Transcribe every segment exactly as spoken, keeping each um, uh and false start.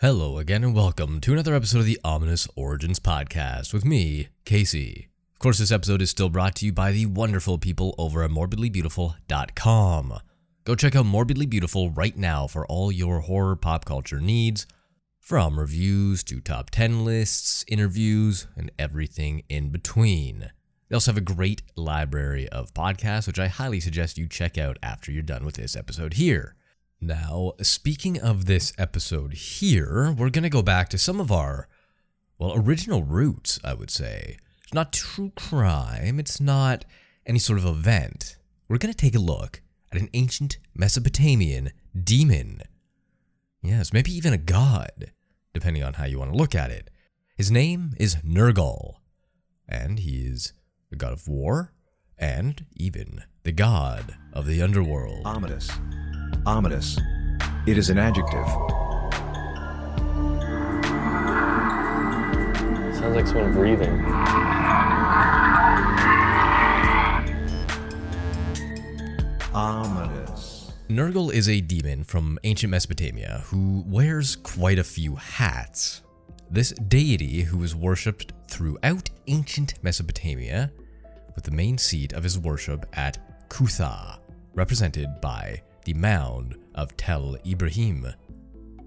Hello again and welcome to another episode of the Ominous Origins Podcast with me, Casey. Of course, this episode is still brought to you by the wonderful people over at morbidly beautiful dot com. Go check out Morbidly Beautiful right now for all your horror pop culture needs, from reviews to top ten lists, interviews, and everything in between. They also have a great library of podcasts, which I highly suggest you check out after you're done with this episode here. Now, speaking of this episode here, we're going to go back to some of our, well, original roots, I would say. It's not true crime, it's not any sort of event. We're going to take a look at an ancient Mesopotamian demon. Yes, maybe even a god, depending on how you want to look at it. His name is Nergal, and he is the god of war, and even the god of the underworld. Ominous. Ominous. It is an adjective. Sounds like someone breathing. Ominous. Nergal is a demon from ancient Mesopotamia who wears quite a few hats. This deity, who was worshipped throughout ancient Mesopotamia, with the main seat of his worship at Kutha, represented by the mound of Tel Ibrahim.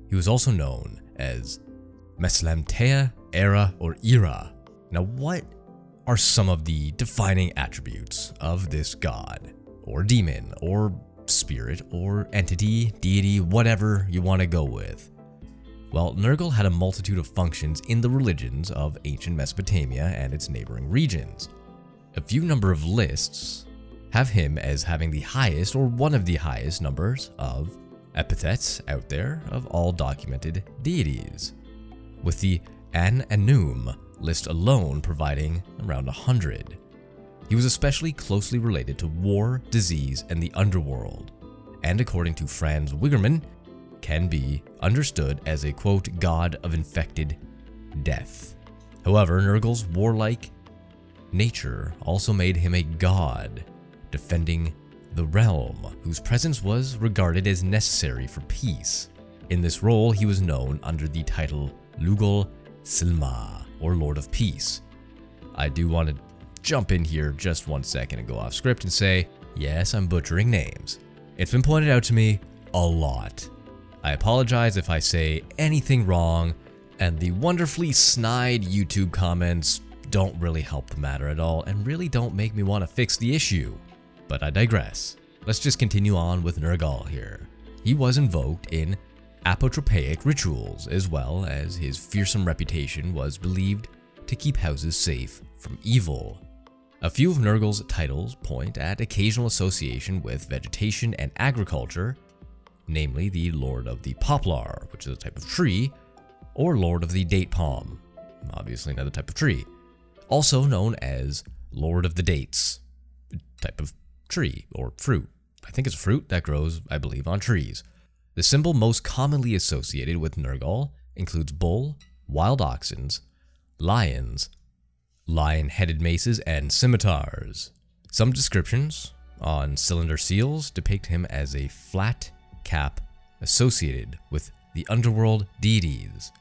He was also known as Meslamtea, Era, or Ira. Now, what are some of the defining attributes of this god, or demon, or spirit, or entity, deity, whatever you want to go with? Well, Nergal had a multitude of functions in the religions of ancient Mesopotamia and its neighboring regions. A few number of lists have him as having the highest or one of the highest numbers of epithets out there of all documented deities, with the An-Anum list alone providing around one hundred. He was especially closely related to war, disease, and the underworld, and according to Franz Wiggerman, can be understood as a, quote, god of infected death. However, Nergal's warlike nature also made him a god defending the realm, whose presence was regarded as necessary for peace. In this role, he was known under the title Lugal Silma, or Lord of Peace. I do want to jump in here just one second and go off script and say, yes, I'm butchering names. It's been pointed out to me a lot. I apologize if I say anything wrong, and the wonderfully snide YouTube comments don't really help the matter at all and really don't make me want to fix the issue. But I digress. Let's just continue on with Nergal here. He was invoked in apotropaic rituals, as well as his fearsome reputation was believed to keep houses safe from evil. A few of Nergal's titles point at occasional association with vegetation and agriculture, namely the Lord of the Poplar, which is a type of tree, or Lord of the Date Palm, obviously another type of tree, also known as Lord of the Dates, a type of tree or fruit. I think it's a fruit that grows, I believe, on trees. The symbol most commonly associated with Nergal includes bull, wild oxen, lions, lion-headed maces, and scimitars. Some descriptions on cylinder seals depict him as a flat cap associated with the underworld deities.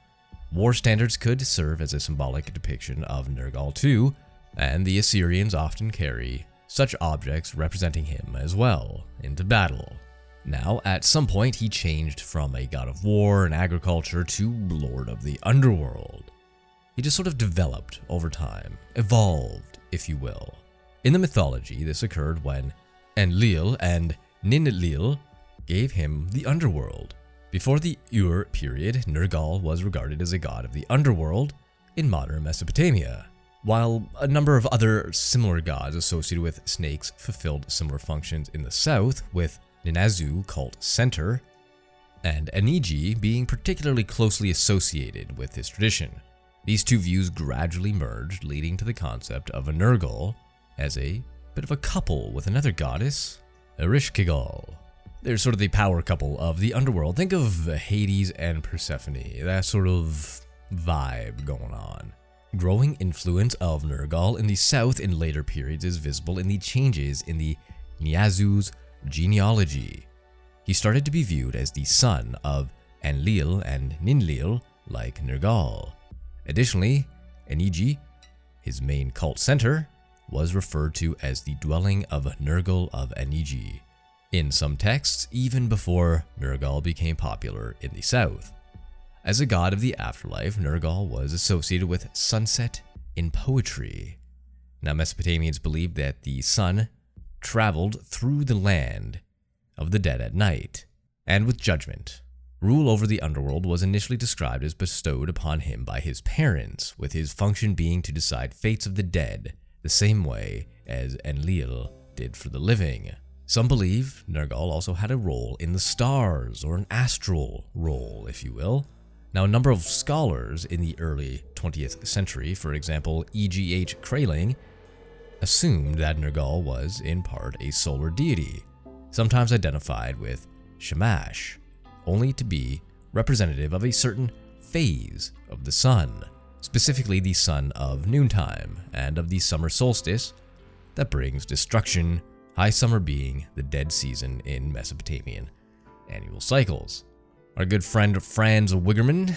War standards could serve as a symbolic depiction of Nergal too, and the Assyrians often carry such objects representing him as well into battle. Now, at some point, he changed from a god of war and agriculture to Lord of the Underworld. He just sort of developed over time, evolved, if you will. In the mythology, this occurred when Enlil and Ninlil gave him the Underworld. Before the Ur period, Nergal was regarded as a god of the underworld in modern Mesopotamia, while a number of other similar gods associated with snakes fulfilled similar functions in the south, with Ninazu cult center, and Aniji being particularly closely associated with this tradition. These two views gradually merged, leading to the concept of a Nergal as a bit of a couple with another goddess, Ereshkigal. They're sort of the power couple of the underworld. Think of Hades and Persephone, that sort of vibe going on. Growing influence of Nergal in the south in later periods is visible in the changes in the Ninazu's genealogy. He started to be viewed as the son of Enlil and Ninlil, like Nergal. Additionally, Aniji, his main cult center, was referred to as the dwelling of Nergal of Aniji, in some texts even before Nergal became popular in the south. As a god of the afterlife, Nergal was associated with sunset in poetry. Now, Mesopotamians believed that the sun traveled through the land of the dead at night, and with judgment. Rule over the underworld was initially described as bestowed upon him by his parents, with his function being to decide fates of the dead, the same way as Enlil did for the living. Some believe Nergal also had a role in the stars, or an astral role, if you will. Now, a number of scholars in the early twentieth century, for example E G H Kraling, assumed that Nergal was, in part, a solar deity, sometimes identified with Shamash, only to be representative of a certain phase of the sun, specifically the sun of noontime and of the summer solstice that brings destruction, high summer being the dead season in Mesopotamian annual cycles. Our good friend Franz Wiggerman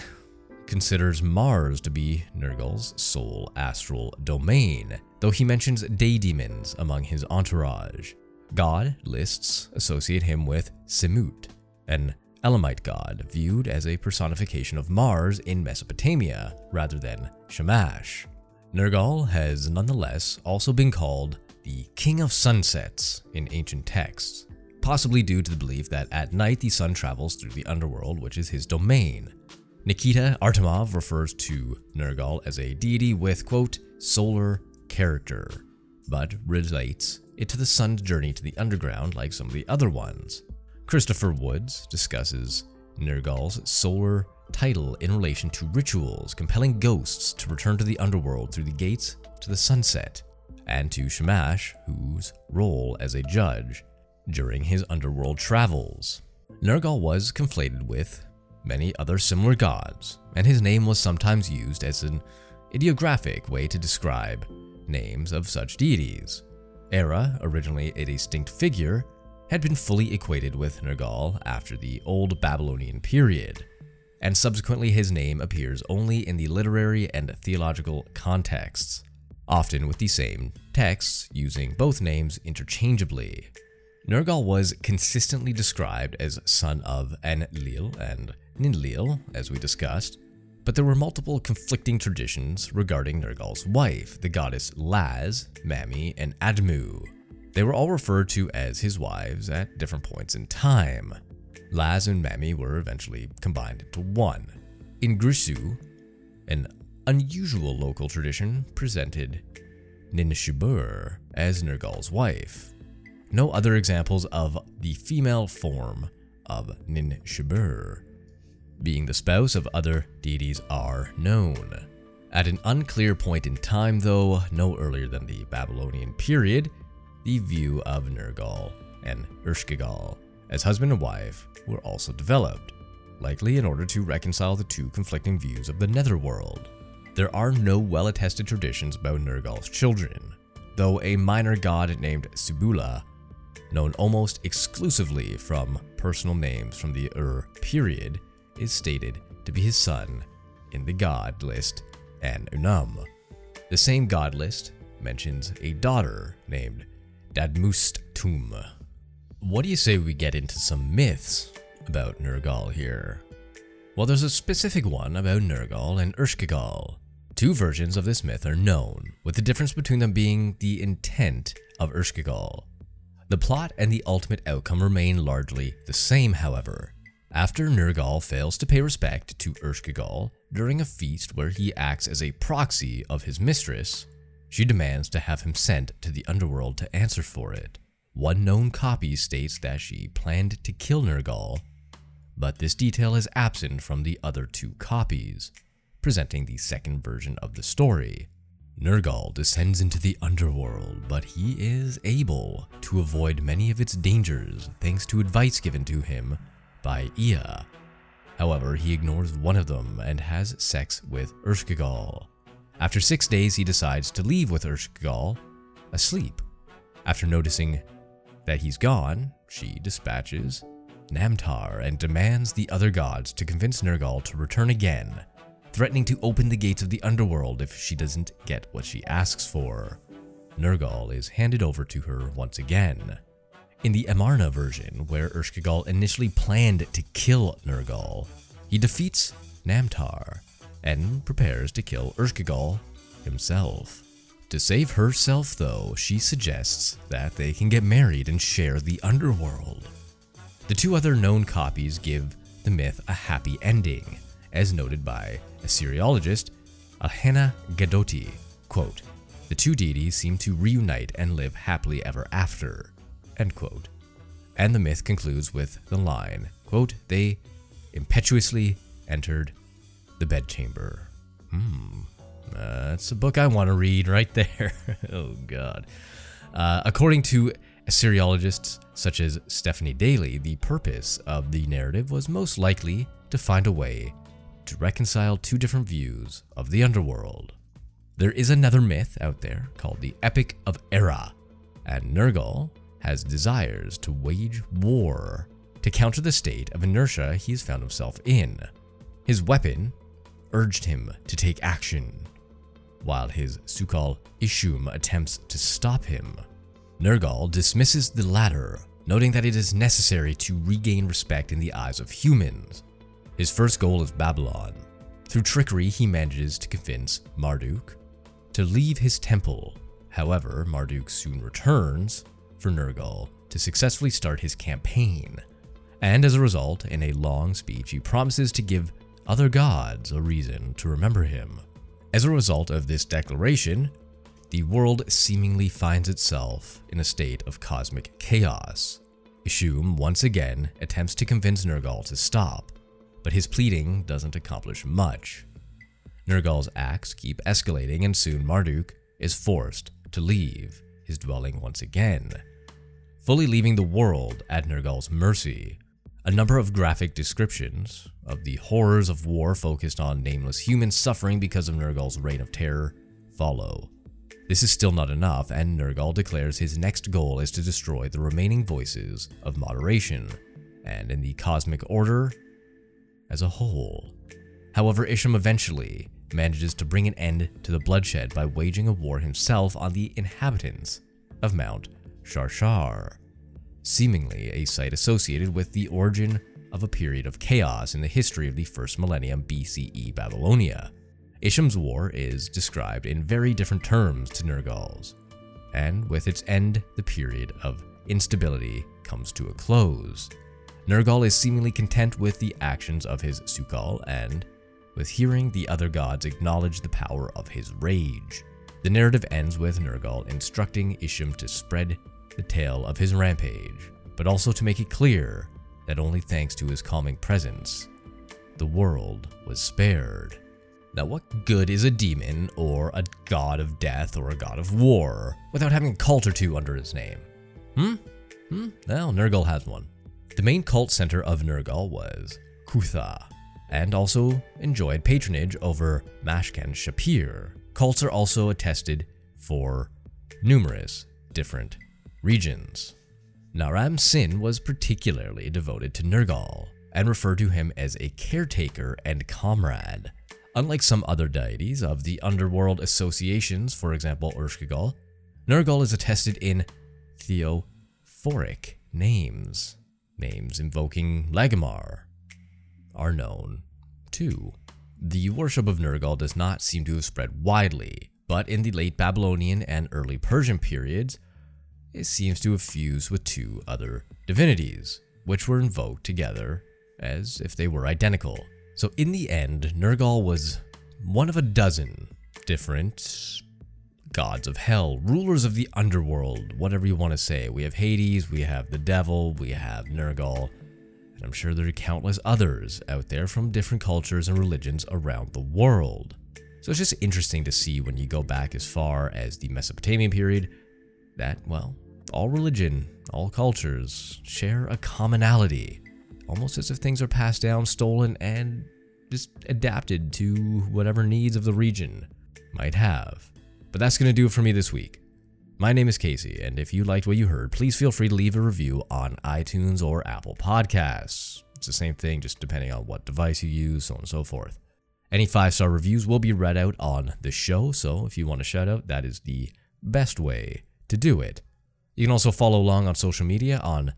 considers Mars to be Nergal's sole astral domain, though he mentions day demons among his entourage. God lists associate him with Simut, an Elamite god viewed as a personification of Mars in Mesopotamia rather than Shamash. Nergal has nonetheless also been called the King of Sunsets in ancient texts, possibly due to the belief that at night the sun travels through the underworld, which is his domain. Nikita Artemov refers to Nergal as a deity with, quote, solar character, but relates it to the sun's journey to the underground like some of the other ones. Christopher Woods discusses Nergal's solar title in relation to rituals compelling ghosts to return to the underworld through the gates to the sunset, and to Shamash, whose role as a judge during his underworld travels. Nergal was conflated with many other similar gods, and his name was sometimes used as an ideographic way to describe names of such deities. Era, originally a distinct figure, had been fully equated with Nergal after the Old Babylonian period, and subsequently his name appears only in the literary and theological contexts, often with the same texts using both names interchangeably. Nergal was consistently described as son of Enlil and Ninlil, as we discussed, but there were multiple conflicting traditions regarding Nergal's wife, the goddess Laz, Mami, and Admu. They were all referred to as his wives at different points in time. Laz and Mami were eventually combined into one. In Grisu, an unusual local tradition presented Ninshubur as Nergal's wife. No other examples of the female form of Ninshubur being the spouse of other deities are known. At an unclear point in time, though, no earlier than the Babylonian period, the view of Nergal and Urshkigal as husband and wife were also developed, likely in order to reconcile the two conflicting views of the netherworld. There are no well-attested traditions about Nergal's children, though a minor god named Subula, known almost exclusively from personal names from the Ur period, is stated to be his son in the god list An-Anum. The same god list mentions a daughter named Dadmustum. What do you say we get into some myths about Nergal here? Well, there's a specific one about Nergal and Ereshkigal. Two versions of this myth are known, with the difference between them being the intent of Ereshkigal. The plot and the ultimate outcome remain largely the same, however. After Nergal fails to pay respect to Ereshkigal during a feast where he acts as a proxy of his mistress, she demands to have him sent to the underworld to answer for it. One known copy states that she planned to kill Nergal, but this detail is absent from the other two copies, presenting the second version of the story. Nergal descends into the underworld, but he is able to avoid many of its dangers thanks to advice given to him by Ira. However, he ignores one of them and has sex with Urshkigal. After six days, he decides to leave with Urshkigal asleep. After noticing that he's gone, she dispatches Namtar and demands the other gods to convince Nergal to return again, threatening to open the gates of the underworld if she doesn't get what she asks for. Nergal is handed over to her once again. In the Amarna version, where Ereshkigal initially planned to kill Nergal, he defeats Namtar and prepares to kill Ereshkigal himself. To save herself, though, she suggests that they can get married and share the underworld. The two other known copies give the myth a happy ending, as noted by Assyriologist Alhena Gadoti, quote, "The two deities seem to reunite and live happily ever after," end quote. And the myth concludes with the line, quote, "They impetuously entered the bedchamber." Hmm, uh, that's a book I want to read right there. Oh God. Uh, according to Assyriologists such as Stephanie Daly, the purpose of the narrative was most likely to find a way to reconcile two different views of the underworld. There is another myth out there called the Epic of Era, and Nergal has desires to wage war to counter the state of inertia he's found himself in. His weapon urged him to take action, while his Sukkal Ishum attempts to stop him. Nergal dismisses the latter, noting that it is necessary to regain respect in the eyes of humans. His first goal is Babylon. Through trickery, he manages to convince Marduk to leave his temple. However, Marduk soon returns for Nergal to successfully start his campaign. And as a result, in a long speech, he promises to give other gods a reason to remember him. As a result of this declaration, the world seemingly finds itself in a state of cosmic chaos. Ishum once again attempts to convince Nergal to stop, but his pleading doesn't accomplish much. Nergal's acts keep escalating, and soon Marduk is forced to leave his dwelling once again, fully leaving the world at Nergal's mercy. A number of graphic descriptions of the horrors of war focused on nameless humans suffering because of Nergal's reign of terror follow. This is still not enough, and Nergal declares his next goal is to destroy the remaining voices of moderation, and in the cosmic order as a whole. However, Ishum eventually manages to bring an end to the bloodshed by waging a war himself on the inhabitants of Mount Sharshar, seemingly a site associated with the origin of a period of chaos in the history of the first millennium B C E Babylonia. Ishum's war is described in very different terms to Nergal's, and with its end, the period of instability comes to a close. Nergal is seemingly content with the actions of his Sukkal and with hearing the other gods acknowledge the power of his rage. The narrative ends with Nergal instructing Ishum to spread the tale of his rampage, but also to make it clear that only thanks to his calming presence, the world was spared. Now, what good is a demon or a god of death or a god of war without having a cult or two under his name? Hmm? Hmm? Well, Nergal has one. The main cult center of Nergal was Kutha, and also enjoyed patronage over Mashk and Shapur. Cults are also attested for numerous different regions. Naram Sin was particularly devoted to Nergal, and referred to him as a caretaker and comrade. Unlike some other deities of the underworld associations, for example Urshkigal, Nergal is attested in theophoric names. Names invoking Lagamar are known too. The worship of Nergal does not seem to have spread widely, but in the late Babylonian and early Persian periods, it seems to have fused with two other divinities, which were invoked together as if they were identical. So in the end, Nergal was one of a dozen different gods of hell, rulers of the underworld, whatever you want to say. We have Hades, we have the devil, we have Nergal, and I'm sure there are countless others out there from different cultures and religions around the world. So it's just interesting to see when you go back as far as the Mesopotamian period that, well, all religion, all cultures share a commonality. Almost as if things are passed down, stolen, and just adapted to whatever needs of the region might have. But that's going to do it for me this week. My name is Casey, and if you liked what you heard, please feel free to leave a review on iTunes or Apple Podcasts. It's the same thing, just depending on what device you use, so on and so forth. Any five-star reviews will be read out on the show, so if you want a shout-out, that is the best way to do it. You can also follow along on social media on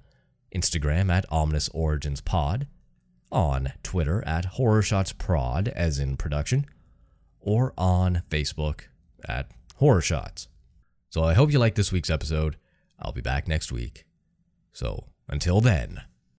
Instagram at Ominous Origins Pod, on Twitter at HorrorShotsProd, as in production, or on Facebook at HorrorShots. So I hope you liked this week's episode. I'll be back next week. So until then...